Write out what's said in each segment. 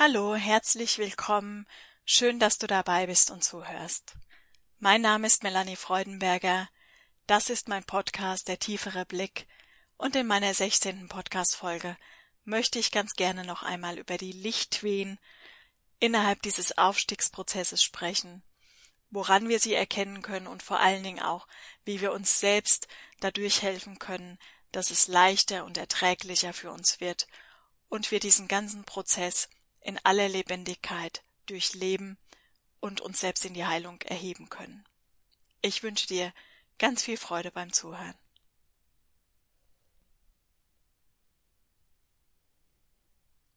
Hallo, herzlich willkommen. Schön, dass du dabei bist und zuhörst. Mein Name ist Melanie Freudenberger. Das ist mein Podcast Der tiefere Blick und in meiner 16. Podcast-Folge möchte ich ganz gerne noch einmal über die Lichtwehen innerhalb dieses Aufstiegsprozesses sprechen, woran wir sie erkennen können und vor allen Dingen auch, wie wir uns selbst dadurch helfen können, dass es leichter und erträglicher für uns wird und wir diesen ganzen Prozess in aller Lebendigkeit durchleben und uns selbst in die Heilung erheben können. Ich wünsche dir ganz viel Freude beim Zuhören.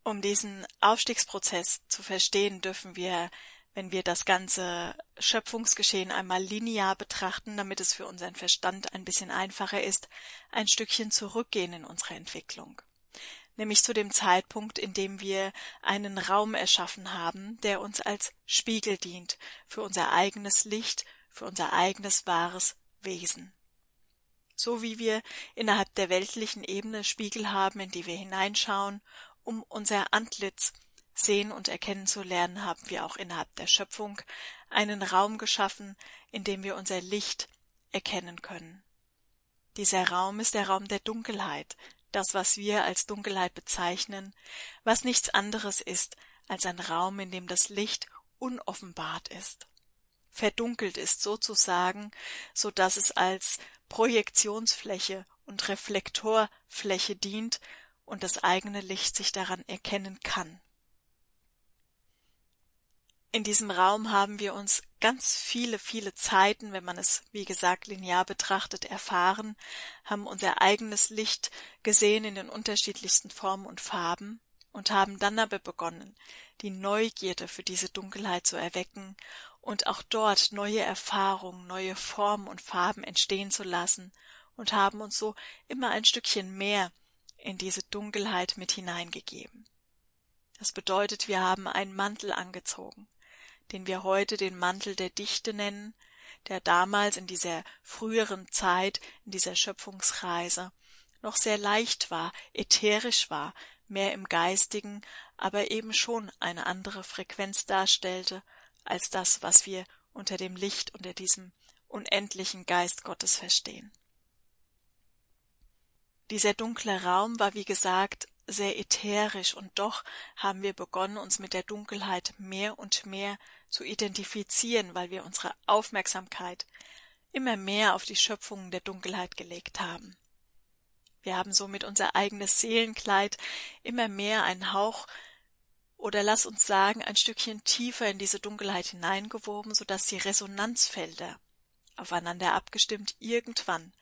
Um diesen Aufstiegsprozess zu verstehen, dürfen wir, wenn wir das ganze Schöpfungsgeschehen einmal linear betrachten, damit es für unseren Verstand ein bisschen einfacher ist, ein Stückchen zurückgehen in unserer Entwicklung. Nämlich zu dem Zeitpunkt, in dem wir einen Raum erschaffen haben, der uns als Spiegel dient für unser eigenes Licht, für unser eigenes wahres Wesen. So wie wir innerhalb der weltlichen Ebene Spiegel haben, in die wir hineinschauen, um unser Antlitz sehen und erkennen zu lernen, haben wir auch innerhalb der Schöpfung einen Raum geschaffen, in dem wir unser Licht erkennen können. Dieser Raum ist der Raum der Dunkelheit, das, was wir als Dunkelheit bezeichnen, was nichts anderes ist als ein Raum, in dem das Licht unoffenbart ist, verdunkelt ist sozusagen, so dass es als Projektionsfläche und Reflektorfläche dient und das eigene Licht sich daran erkennen kann. In diesem Raum haben wir uns ganz viele Zeiten, wenn man es, wie gesagt, linear betrachtet, erfahren, haben unser eigenes Licht gesehen in den unterschiedlichsten Formen und Farben und haben dann aber begonnen, die Neugierde für diese Dunkelheit zu erwecken und auch dort neue Erfahrungen, neue Formen und Farben entstehen zu lassen und haben uns so immer ein Stückchen mehr in diese Dunkelheit mit hineingegeben. Das bedeutet, wir haben einen Mantel angezogen, den wir heute den Mantel der Dichte nennen, der damals in dieser früheren Zeit, in dieser Schöpfungsreise, noch sehr leicht war, ätherisch war, mehr im Geistigen, aber eben schon eine andere Frequenz darstellte, als das, was wir unter dem Licht, unter diesem unendlichen Geist Gottes verstehen. Dieser dunkle Raum war, wie gesagt, sehr ätherisch und doch haben wir begonnen, uns mit der Dunkelheit mehr und mehr zu identifizieren, weil wir unsere Aufmerksamkeit immer mehr auf die Schöpfungen der Dunkelheit gelegt haben. Wir haben somit unser eigenes Seelenkleid immer mehr einen Hauch oder lass uns sagen, ein Stückchen tiefer in diese Dunkelheit hineingewoben, sodass die Resonanzfelder aufeinander abgestimmt irgendwann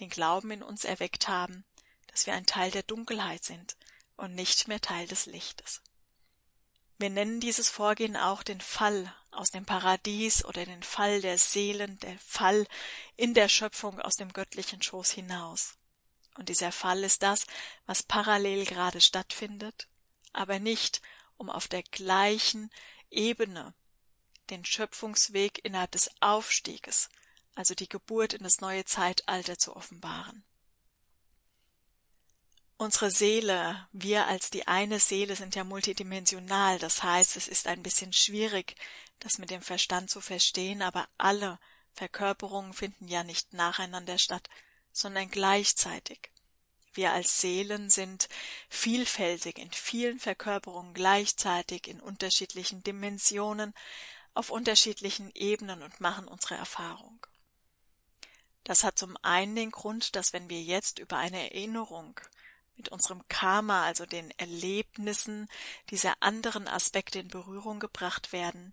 den Glauben in uns erweckt haben, dass wir ein Teil der Dunkelheit sind und nicht mehr Teil des Lichtes. Wir nennen dieses Vorgehen auch den Fall aus dem Paradies oder den Fall der Seelen, der Fall in der Schöpfung aus dem göttlichen Schoß hinaus. Und dieser Fall ist das, was parallel gerade stattfindet, aber nicht, um auf der gleichen Ebene den Schöpfungsweg innerhalb des Aufstieges, also die Geburt in das neue Zeitalter, zu offenbaren. Unsere Seele, wir als die eine Seele, sind ja multidimensional, das heißt, es ist ein bisschen schwierig, das mit dem Verstand zu verstehen, aber alle Verkörperungen finden ja nicht nacheinander statt, sondern gleichzeitig. Wir als Seelen sind vielfältig in vielen Verkörperungen gleichzeitig, in unterschiedlichen Dimensionen, auf unterschiedlichen Ebenen und machen unsere Erfahrung. Das hat zum einen den Grund, dass wenn wir jetzt über eine Erinnerung mit unserem Karma, also den Erlebnissen dieser anderen Aspekte in Berührung gebracht werden,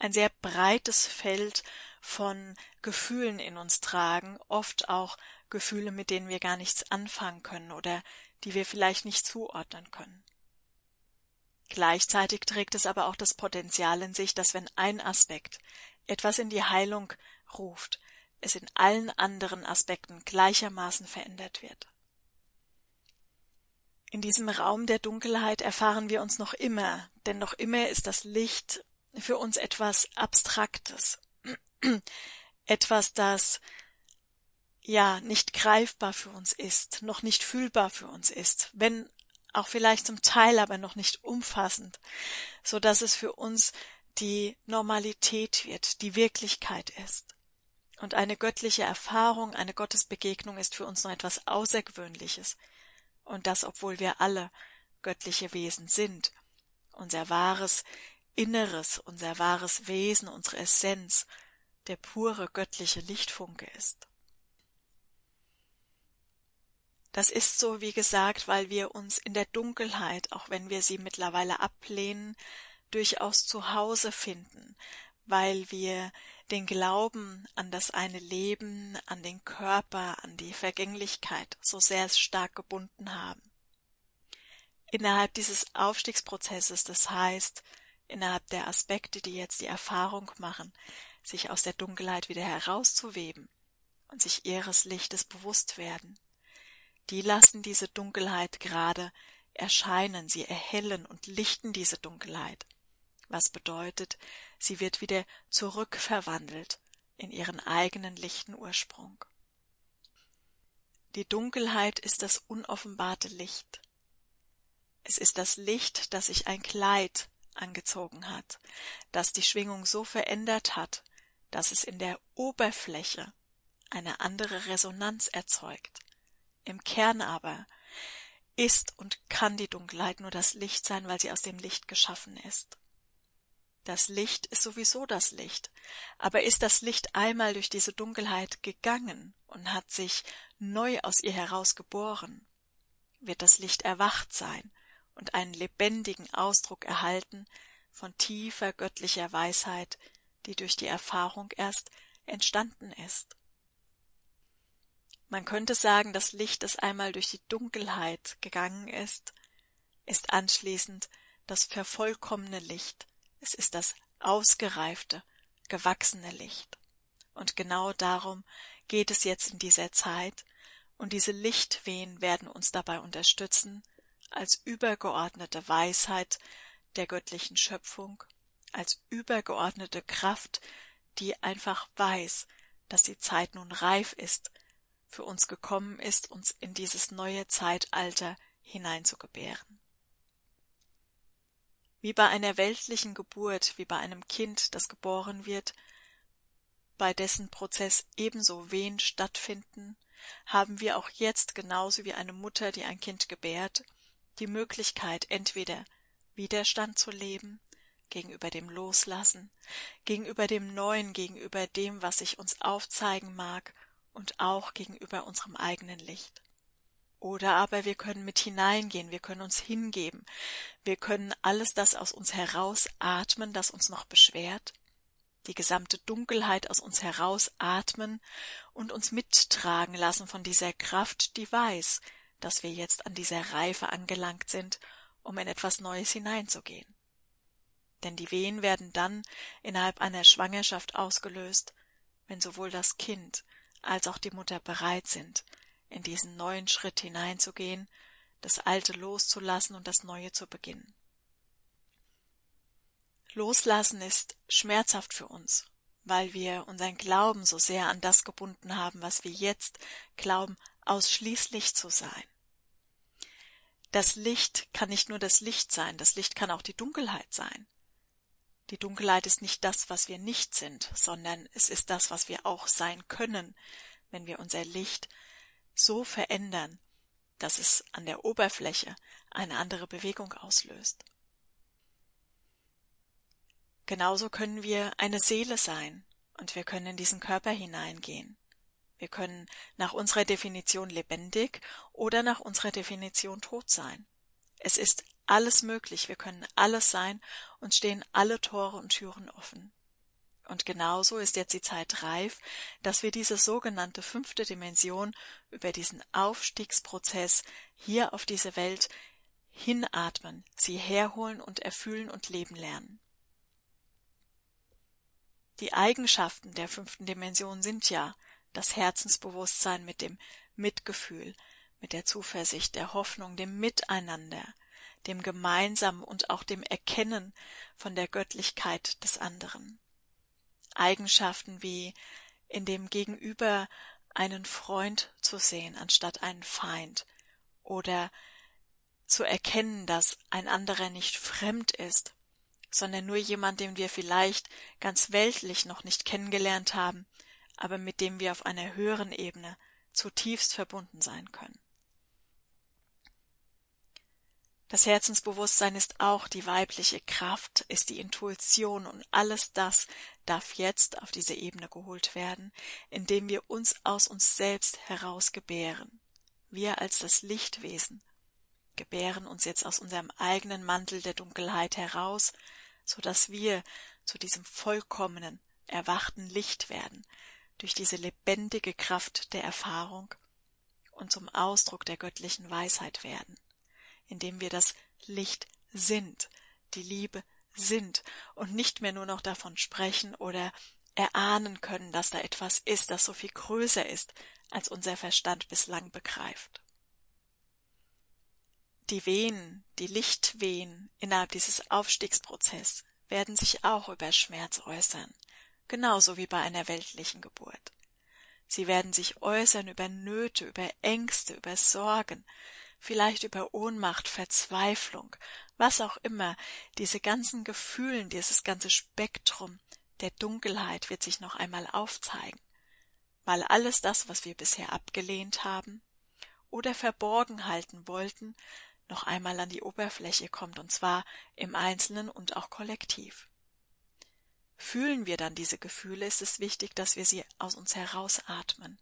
ein sehr breites Feld von Gefühlen in uns tragen, oft auch Gefühle, mit denen wir gar nichts anfangen können oder die wir vielleicht nicht zuordnen können. Gleichzeitig trägt es aber auch das Potenzial in sich, dass wenn ein Aspekt etwas in die Heilung ruft, es in allen anderen Aspekten gleichermaßen verändert wird. In diesem Raum der Dunkelheit erfahren wir uns noch immer, denn noch immer ist das Licht für uns etwas Abstraktes, etwas, das ja nicht greifbar für uns ist, noch nicht fühlbar für uns ist, wenn auch vielleicht zum Teil, aber noch nicht umfassend, so dass es für uns die Normalität wird, die Wirklichkeit ist. Und eine göttliche Erfahrung, eine Gottesbegegnung ist für uns noch etwas Außergewöhnliches. Und das, obwohl wir alle göttliche Wesen sind. Unser wahres Inneres, unser wahres Wesen, unsere Essenz, der pure göttliche Lichtfunke ist. Das ist so, wie gesagt, weil wir uns in der Dunkelheit, auch wenn wir sie mittlerweile ablehnen, durchaus zu Hause finden, weil wir den Glauben an das eine Leben, an den Körper, an die Vergänglichkeit so sehr stark gebunden haben. Innerhalb dieses Aufstiegsprozesses, das heißt, innerhalb der Aspekte, die jetzt die Erfahrung machen, sich aus der Dunkelheit wieder herauszuweben und sich ihres Lichtes bewusst werden, die lassen diese Dunkelheit gerade erscheinen, sie erhellen und lichten diese Dunkelheit. Was bedeutet, sie wird wieder zurückverwandelt in ihren eigenen lichten Ursprung. Die Dunkelheit ist das unoffenbarte Licht. Es ist das Licht, das sich ein Kleid angezogen hat, das die Schwingung so verändert hat, dass es in der Oberfläche eine andere Resonanz erzeugt. Im Kern aber ist und kann die Dunkelheit nur das Licht sein, weil sie aus dem Licht geschaffen ist. Das Licht ist sowieso das Licht, aber ist das Licht einmal durch diese Dunkelheit gegangen und hat sich neu aus ihr heraus geboren, wird das Licht erwacht sein und einen lebendigen Ausdruck erhalten von tiefer göttlicher Weisheit, die durch die Erfahrung erst entstanden ist. Man könnte sagen, das Licht, das einmal durch die Dunkelheit gegangen ist, ist anschließend das vervollkommene Licht. Es ist das ausgereifte, gewachsene Licht. Und genau darum geht es jetzt in dieser Zeit, und diese Lichtwehen werden uns dabei unterstützen, als übergeordnete Weisheit der göttlichen Schöpfung, als übergeordnete Kraft, die einfach weiß, dass die Zeit nun reif ist, für uns gekommen ist, uns in dieses neue Zeitalter hineinzugebären. Wie bei einer weltlichen Geburt, wie bei einem Kind, das geboren wird, bei dessen Prozess ebenso Wehen stattfinden, haben wir auch jetzt genauso wie eine Mutter, die ein Kind gebärt, die Möglichkeit, entweder Widerstand zu leben, gegenüber dem Loslassen, gegenüber dem Neuen, gegenüber dem, was sich uns aufzeigen mag und auch gegenüber unserem eigenen Licht. Oder aber wir können mit hineingehen, wir können uns hingeben, wir können alles das aus uns herausatmen, das uns noch beschwert, die gesamte Dunkelheit aus uns herausatmen und uns mittragen lassen von dieser Kraft, die weiß, dass wir jetzt an dieser Reife angelangt sind, um in etwas Neues hineinzugehen. Denn die Wehen werden dann innerhalb einer Schwangerschaft ausgelöst, wenn sowohl das Kind als auch die Mutter bereit sind, in diesen neuen Schritt hineinzugehen, das Alte loszulassen und das Neue zu beginnen. Loslassen ist schmerzhaft für uns, weil wir unseren Glauben so sehr an das gebunden haben, was wir jetzt glauben, ausschließlich zu sein. Das Licht kann nicht nur das Licht sein, das Licht kann auch die Dunkelheit sein. Die Dunkelheit ist nicht das, was wir nicht sind, sondern es ist das, was wir auch sein können, wenn wir unser Licht so verändern, dass es an der Oberfläche eine andere Bewegung auslöst. Genauso können wir eine Seele sein und wir können in diesen Körper hineingehen. Wir können nach unserer Definition lebendig oder nach unserer Definition tot sein. Es ist alles möglich, wir können alles sein und stehen alle Tore und Türen offen. Und genauso ist jetzt die Zeit reif, dass wir diese sogenannte 5. Dimension über diesen Aufstiegsprozess hier auf diese Welt hinatmen, sie herholen und erfühlen und leben lernen. Die Eigenschaften der 5. Dimension sind ja das Herzensbewusstsein mit dem Mitgefühl, mit der Zuversicht, der Hoffnung, dem Miteinander, dem Gemeinsamen und auch dem Erkennen von der Göttlichkeit des anderen. Eigenschaften wie in dem Gegenüber einen Freund zu sehen anstatt einen Feind oder zu erkennen, dass ein anderer nicht fremd ist, sondern nur jemand, den wir vielleicht ganz weltlich noch nicht kennengelernt haben, aber mit dem wir auf einer höheren Ebene zutiefst verbunden sein können. Das Herzensbewusstsein ist auch die weibliche Kraft, ist die Intuition, und alles das darf jetzt auf diese Ebene geholt werden, indem wir uns aus uns selbst heraus gebären. Wir als das Lichtwesen gebären uns jetzt aus unserem eigenen Mantel der Dunkelheit heraus, so dass wir zu diesem vollkommenen, erwachten Licht werden, durch diese lebendige Kraft der Erfahrung und zum Ausdruck der göttlichen Weisheit werden, indem wir das Licht sind, die Liebe sind und nicht mehr nur noch davon sprechen oder erahnen können, dass da etwas ist, das so viel größer ist, als unser Verstand bislang begreift. Die Wehen, die Lichtwehen innerhalb dieses Aufstiegsprozesses werden sich auch über Schmerz äußern, genauso wie bei einer weltlichen Geburt. Sie werden sich äußern über Nöte, über Ängste, über Sorgen, vielleicht über Ohnmacht, Verzweiflung, was auch immer. Diese ganzen Gefühle, dieses ganze Spektrum der Dunkelheit wird sich noch einmal aufzeigen, weil alles das, was wir bisher abgelehnt haben oder verborgen halten wollten, noch einmal an die Oberfläche kommt, und zwar im Einzelnen und auch kollektiv. Fühlen wir dann diese Gefühle, ist es wichtig, dass wir sie aus uns herausatmen,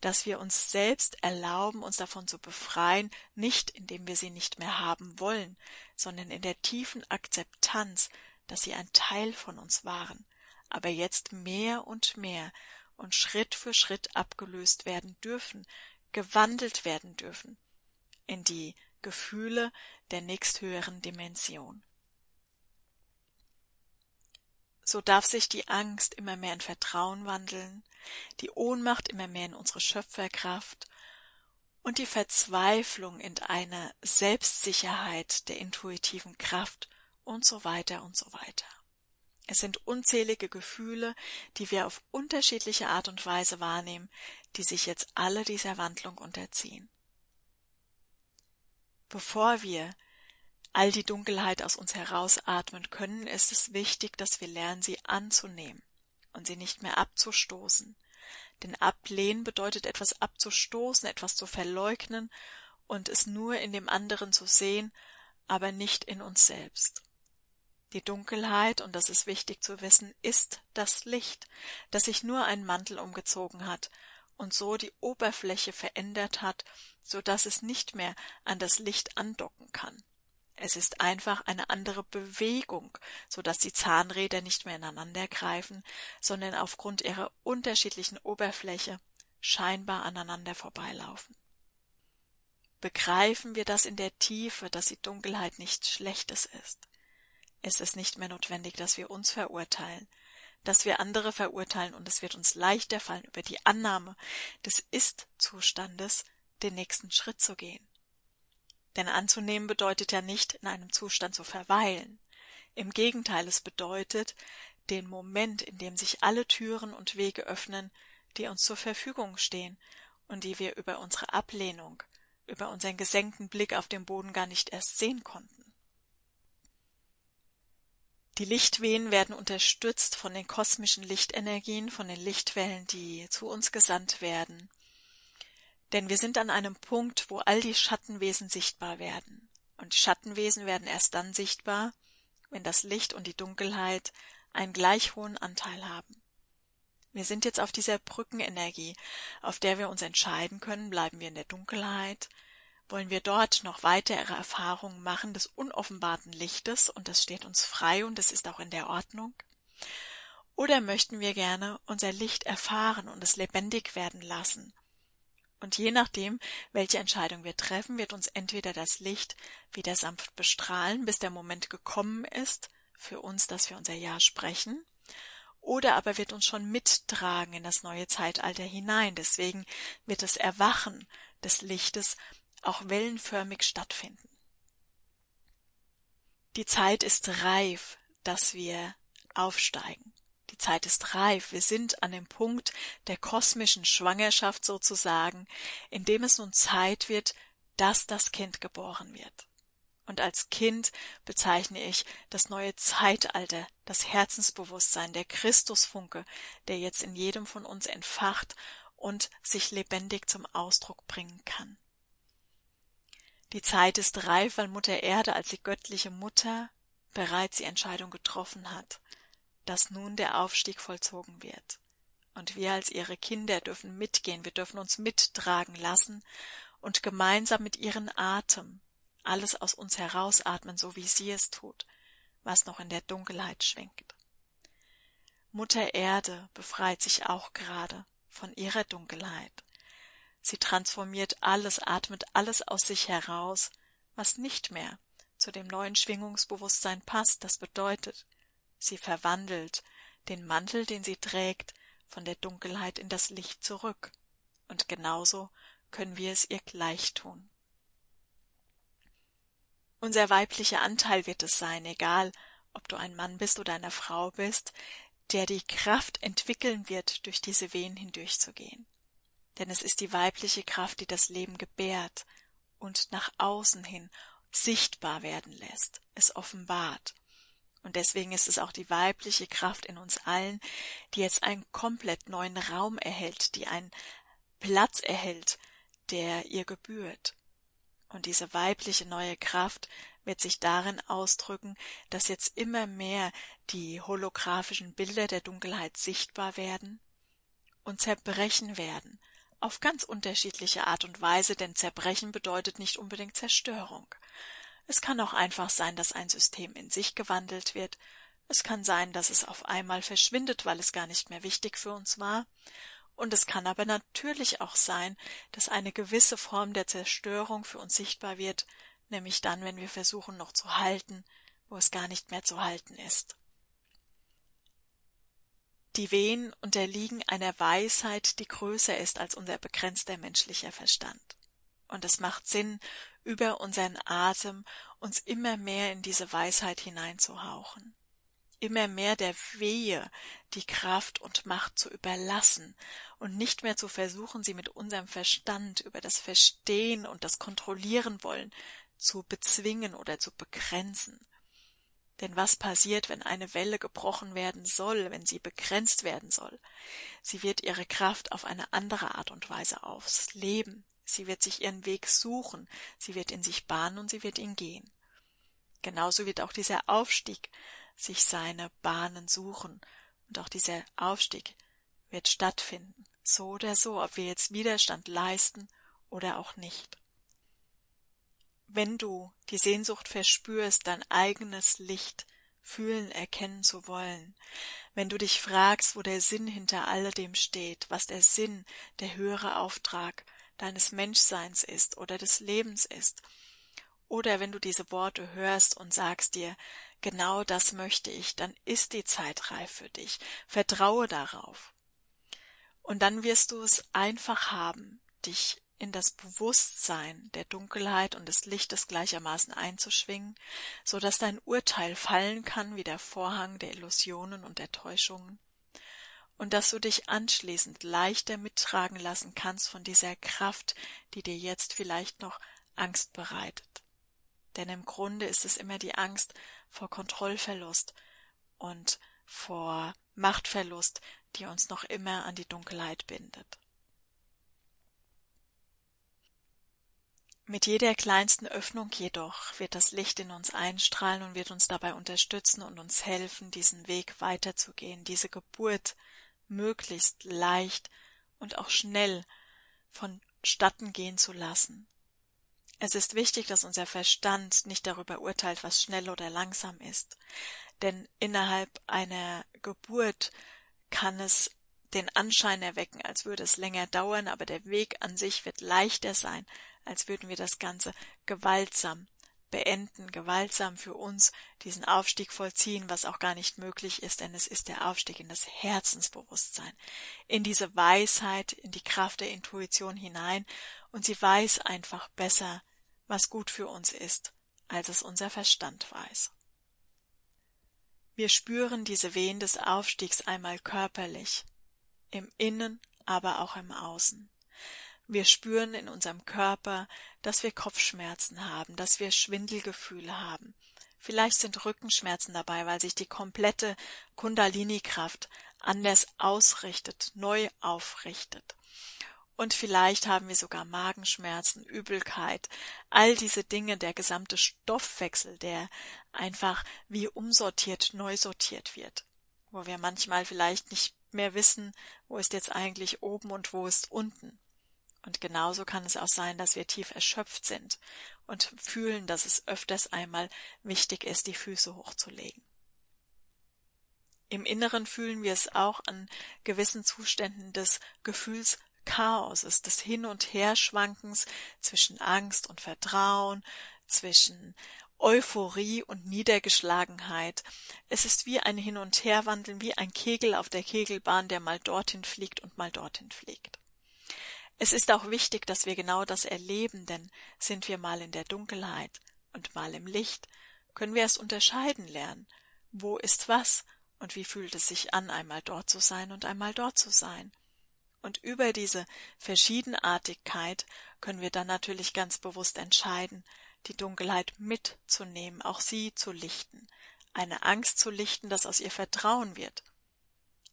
dass wir uns selbst erlauben, uns davon zu befreien, nicht indem wir sie nicht mehr haben wollen, sondern in der tiefen Akzeptanz, dass sie ein Teil von uns waren, aber jetzt mehr und Schritt für Schritt abgelöst werden dürfen, gewandelt werden dürfen in die Gefühle der nächsthöheren Dimension. So darf sich die Angst immer mehr in Vertrauen wandeln, die Ohnmacht immer mehr in unsere Schöpferkraft und die Verzweiflung in eine Selbstsicherheit der intuitiven Kraft und so weiter und so weiter. Es sind unzählige Gefühle, die wir auf unterschiedliche Art und Weise wahrnehmen, die sich jetzt alle dieser Wandlung unterziehen. Bevor wir all die Dunkelheit aus uns herausatmen können, ist es wichtig, dass wir lernen, sie anzunehmen und sie nicht mehr abzustoßen. Denn ablehnen bedeutet, etwas abzustoßen, etwas zu verleugnen und es nur in dem anderen zu sehen, aber nicht in uns selbst. Die Dunkelheit, und das ist wichtig zu wissen, ist das Licht, das sich nur einen Mantel umgezogen hat und so die Oberfläche verändert hat, so dass es nicht mehr an das Licht andocken kann. Es ist einfach eine andere Bewegung, so dass die Zahnräder nicht mehr ineinander greifen, sondern aufgrund ihrer unterschiedlichen Oberfläche scheinbar aneinander vorbeilaufen. Begreifen wir das in der Tiefe, dass die Dunkelheit nichts Schlechtes ist. Es ist nicht mehr notwendig, dass wir uns verurteilen, dass wir andere verurteilen, und es wird uns leichter fallen, über die Annahme des Ist-Zustandes den nächsten Schritt zu gehen. Denn anzunehmen bedeutet ja nicht, in einem Zustand zu verweilen. Im Gegenteil, es bedeutet, den Moment, in dem sich alle Türen und Wege öffnen, die uns zur Verfügung stehen und die wir über unsere Ablehnung, über unseren gesenkten Blick auf den Boden gar nicht erst sehen konnten. Die Lichtwehen werden unterstützt von den kosmischen Lichtenergien, von den Lichtwellen, die zu uns gesandt werden. Denn wir sind an einem Punkt, wo all die Schattenwesen sichtbar werden. Und die Schattenwesen werden erst dann sichtbar, wenn das Licht und die Dunkelheit einen gleich hohen Anteil haben. Wir sind jetzt auf dieser Brückenenergie, auf der wir uns entscheiden können, bleiben wir in der Dunkelheit, wollen wir dort noch weitere Erfahrungen machen des unoffenbarten Lichtes, und das steht uns frei und das ist auch in der Ordnung. Oder möchten wir gerne unser Licht erfahren und es lebendig werden lassen? Und je nachdem, welche Entscheidung wir treffen, wird uns entweder das Licht wieder sanft bestrahlen, bis der Moment gekommen ist für uns, dass wir unser Ja sprechen, oder aber wird uns schon mittragen in das neue Zeitalter hinein. Deswegen wird das Erwachen des Lichtes auch wellenförmig stattfinden. Die Zeit ist reif, dass wir aufsteigen. Die Zeit ist reif, wir sind an dem Punkt der kosmischen Schwangerschaft sozusagen, in dem es nun Zeit wird, dass das Kind geboren wird. Und als Kind bezeichne ich das neue Zeitalter, das Herzensbewusstsein, der Christusfunke, der jetzt in jedem von uns entfacht und sich lebendig zum Ausdruck bringen kann. Die Zeit ist reif, weil Mutter Erde als die göttliche Mutter bereits die Entscheidung getroffen hat, dass nun der Aufstieg vollzogen wird. Und wir als ihre Kinder dürfen mitgehen, wir dürfen uns mittragen lassen und gemeinsam mit ihrem Atem alles aus uns herausatmen, so wie sie es tut, was noch in der Dunkelheit schwingt. Mutter Erde befreit sich auch gerade von ihrer Dunkelheit. Sie transformiert alles, atmet alles aus sich heraus, was nicht mehr zu dem neuen Schwingungsbewusstsein passt. Das bedeutet, sie verwandelt den Mantel, den sie trägt, von der Dunkelheit in das Licht zurück. Und genauso können wir es ihr gleich tun. Unser weiblicher Anteil wird es sein, egal ob du ein Mann bist oder eine Frau bist, der die Kraft entwickeln wird, durch diese Wehen hindurchzugehen. Denn es ist die weibliche Kraft, die das Leben gebärt und nach außen hin sichtbar werden lässt, es offenbart. Und deswegen ist es auch die weibliche Kraft in uns allen, die jetzt einen komplett neuen Raum erhält, die einen Platz erhält, der ihr gebührt. Und diese weibliche neue Kraft wird sich darin ausdrücken, dass jetzt immer mehr die holographischen Bilder der Dunkelheit sichtbar werden und zerbrechen werden, auf ganz unterschiedliche Art und Weise, denn Zerbrechen bedeutet nicht unbedingt Zerstörung. Es kann auch einfach sein, dass ein System in sich gewandelt wird, es kann sein, dass es auf einmal verschwindet, weil es gar nicht mehr wichtig für uns war, und es kann aber natürlich auch sein, dass eine gewisse Form der Zerstörung für uns sichtbar wird, nämlich dann, wenn wir versuchen noch zu halten, wo es gar nicht mehr zu halten ist. Die Wehen unterliegen einer Weisheit, die größer ist als unser begrenzter menschlicher Verstand. Und es macht Sinn, über unseren Atem uns immer mehr in diese Weisheit hineinzuhauchen, immer mehr der Wehe die Kraft und Macht zu überlassen und nicht mehr zu versuchen, sie mit unserem Verstand über das Verstehen und das Kontrollieren wollen zu bezwingen oder zu begrenzen. Denn was passiert, wenn eine Welle gebrochen werden soll, wenn sie begrenzt werden soll? Sie wird ihre Kraft auf eine andere Art und Weise aufs Leben. Sie wird sich ihren Weg suchen, sie wird in sich bahnen und sie wird ihn gehen. Genauso wird auch dieser Aufstieg sich seine Bahnen suchen, und auch dieser Aufstieg wird stattfinden, so oder so, ob wir jetzt Widerstand leisten oder auch nicht. Wenn du die Sehnsucht verspürst, dein eigenes Licht fühlen, erkennen zu wollen, wenn du dich fragst, wo der Sinn hinter alledem steht, was der Sinn, der höhere Auftrag deines Menschseins ist oder des Lebens ist, oder wenn du diese Worte hörst und sagst dir, genau das möchte ich, dann ist die Zeit reif für dich. Vertraue darauf. Und dann wirst du es einfach haben, dich in das Bewusstsein der Dunkelheit und des Lichtes gleichermaßen einzuschwingen, so dass dein Urteil fallen kann wie der Vorhang der Illusionen und der Täuschungen, und dass du dich anschließend leichter mittragen lassen kannst von dieser Kraft, die dir jetzt vielleicht noch Angst bereitet. Denn im Grunde ist es immer die Angst vor Kontrollverlust und vor Machtverlust, die uns noch immer an die Dunkelheit bindet. Mit jeder kleinsten Öffnung jedoch wird das Licht in uns einstrahlen und wird uns dabei unterstützen und uns helfen, diesen Weg weiterzugehen, diese Geburt möglichst leicht und auch schnell vonstatten gehen zu lassen. Es ist wichtig, dass unser Verstand nicht darüber urteilt, was schnell oder langsam ist, denn innerhalb einer Geburt kann es den Anschein erwecken, als würde es länger dauern, aber der Weg an sich wird leichter sein, als würden wir das Ganze gewaltsam beenden, gewaltsam für uns diesen Aufstieg vollziehen, was auch gar nicht möglich ist, denn es ist der Aufstieg in das Herzensbewusstsein, in diese Weisheit, in die Kraft der Intuition hinein, und sie weiß einfach besser, was gut für uns ist, als es unser Verstand weiß. Wir spüren diese Wehen des Aufstiegs einmal körperlich, im Innen, aber auch im Außen. Wir spüren in unserem Körper, dass wir Kopfschmerzen haben, dass wir Schwindelgefühle haben. Vielleicht sind Rückenschmerzen dabei, weil sich die komplette Kundalini-Kraft anders ausrichtet, neu aufrichtet. Und vielleicht haben wir sogar Magenschmerzen, Übelkeit, all diese Dinge, der gesamte Stoffwechsel, der einfach wie umsortiert, neu sortiert wird, wo wir manchmal vielleicht nicht mehr wissen, wo ist jetzt eigentlich oben und wo ist unten. Und genauso kann es auch sein, dass wir tief erschöpft sind und fühlen, dass es öfters einmal wichtig ist, die Füße hochzulegen. Im Inneren fühlen wir es auch an gewissen Zuständen des Gefühlschaoses, des Hin- und Herschwankens zwischen Angst und Vertrauen, zwischen Euphorie und Niedergeschlagenheit. Es ist wie ein Hin- und Herwandeln, wie ein Kegel auf der Kegelbahn, der mal dorthin fliegt und mal dorthin fliegt. Es ist auch wichtig, dass wir genau das erleben, denn sind wir mal in der Dunkelheit und mal im Licht, können wir es unterscheiden lernen. Wo ist was und wie fühlt es sich an, einmal dort zu sein und einmal dort zu sein? Und über diese Verschiedenartigkeit können wir dann natürlich ganz bewusst entscheiden, die Dunkelheit mitzunehmen, auch sie zu lichten, eine Angst zu lichten, dass aus ihr Vertrauen wird,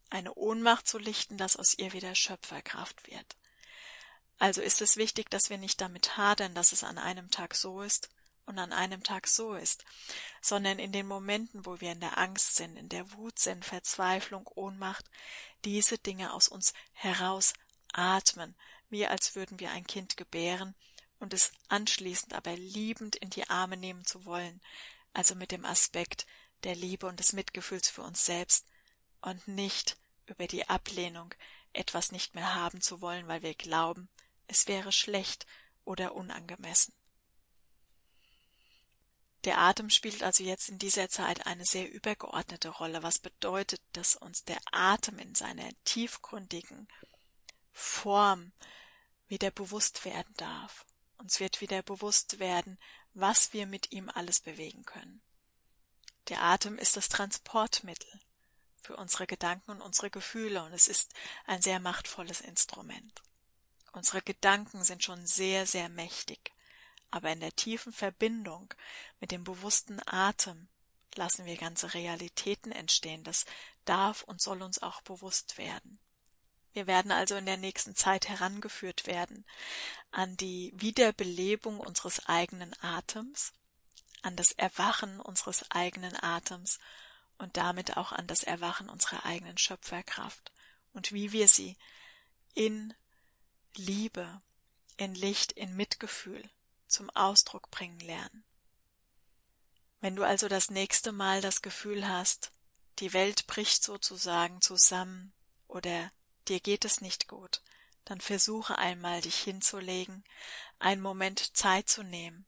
eine Ohnmacht zu lichten, dass aus ihr wieder Schöpferkraft wird. Also ist es wichtig, dass wir nicht damit hadern, dass es an einem Tag so ist und an einem Tag so ist, sondern in den Momenten, wo wir in der Angst sind, in der Wut sind, Verzweiflung, Ohnmacht, diese Dinge aus uns heraus atmen, wie als würden wir ein Kind gebären und es anschließend aber liebend in die Arme nehmen zu wollen, also mit dem Aspekt der Liebe und des Mitgefühls für uns selbst und nicht über die Ablehnung, etwas nicht mehr haben zu wollen, weil wir glauben, es wäre schlecht oder unangemessen. Der Atem spielt also jetzt in dieser Zeit eine sehr übergeordnete Rolle, was bedeutet, dass uns der Atem in seiner tiefgründigen Form wieder bewusst werden darf. Uns wird wieder bewusst werden, was wir mit ihm alles bewegen können. Der Atem ist das Transportmittel für unsere Gedanken und unsere Gefühle und es ist ein sehr machtvolles Instrument. Unsere Gedanken sind schon sehr, sehr mächtig, aber in der tiefen Verbindung mit dem bewussten Atem lassen wir ganze Realitäten entstehen. Das darf und soll uns auch bewusst werden. Wir werden also in der nächsten Zeit herangeführt werden an die Wiederbelebung unseres eigenen Atems, an das Erwachen unseres eigenen Atems und damit auch an das Erwachen unserer eigenen Schöpferkraft und wie wir sie in Liebe, in Licht, in Mitgefühl zum Ausdruck bringen lernen. Wenn du also das nächste Mal das Gefühl hast, die Welt bricht sozusagen zusammen oder dir geht es nicht gut, dann versuche einmal, dich hinzulegen, einen Moment Zeit zu nehmen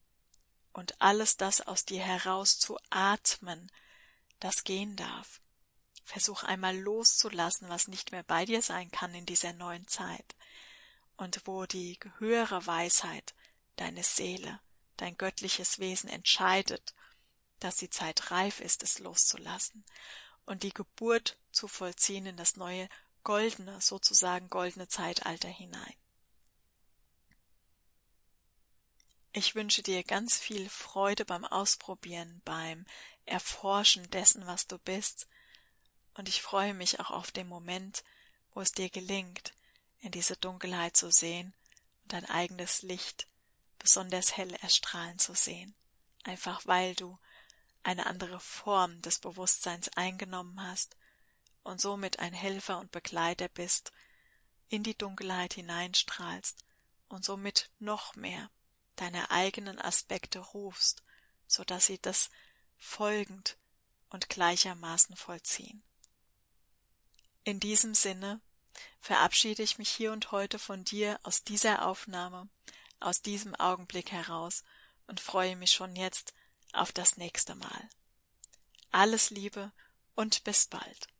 und alles das aus dir heraus zu atmen, das gehen darf. Versuch einmal loszulassen, was nicht mehr bei dir sein kann in dieser neuen Zeit und wo die höhere Weisheit, deine Seele, dein göttliches Wesen entscheidet, dass die Zeit reif ist, es loszulassen und die Geburt zu vollziehen in das neue, goldene, sozusagen goldene Zeitalter hinein. Ich wünsche dir ganz viel Freude beim Ausprobieren, beim Erforschen dessen, was du bist, und ich freue mich auch auf den Moment, wo es dir gelingt, in diese Dunkelheit zu sehen und dein eigenes Licht besonders hell erstrahlen zu sehen, einfach weil du eine andere Form des Bewusstseins eingenommen hast und somit ein Helfer und Begleiter bist, in die Dunkelheit hineinstrahlst und somit noch mehr deine eigenen Aspekte rufst, so dass sie das folgend und gleichermaßen vollziehen. In diesem Sinne verabschiede ich mich hier und heute von dir aus dieser Aufnahme, aus diesem Augenblick heraus und freue mich schon jetzt auf das nächste Mal. Alles Liebe und bis bald.